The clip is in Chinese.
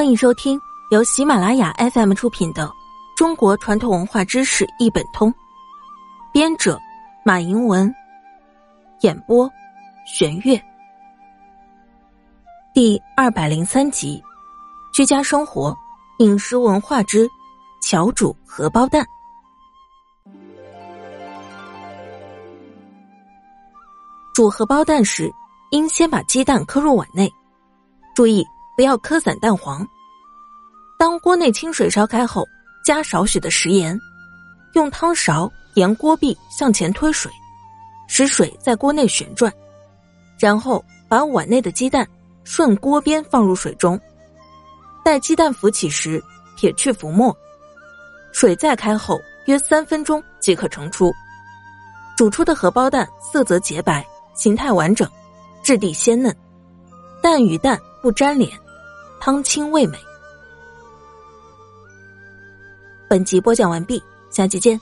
欢迎收听由喜马拉雅 FM 出品的《中国传统文化知识一本通》，编者马迎文，演播玄月。第203集，居家生活饮食文化之巧煮荷包蛋。煮荷包蛋时，应先把鸡蛋磕入碗内，注意不要磕散蛋黄。当锅内清水烧开后，加少许的食盐，用汤勺沿锅壁向前推水，使水在锅内旋转，然后把碗内的鸡蛋顺锅边放入水中，待鸡蛋浮起时撇去浮沫，水再开后约3分钟即可盛出。煮出的荷包蛋色泽洁白，形态完整，质地鲜嫩，蛋与蛋不粘连，汤清味美。本集播讲完毕，下集见。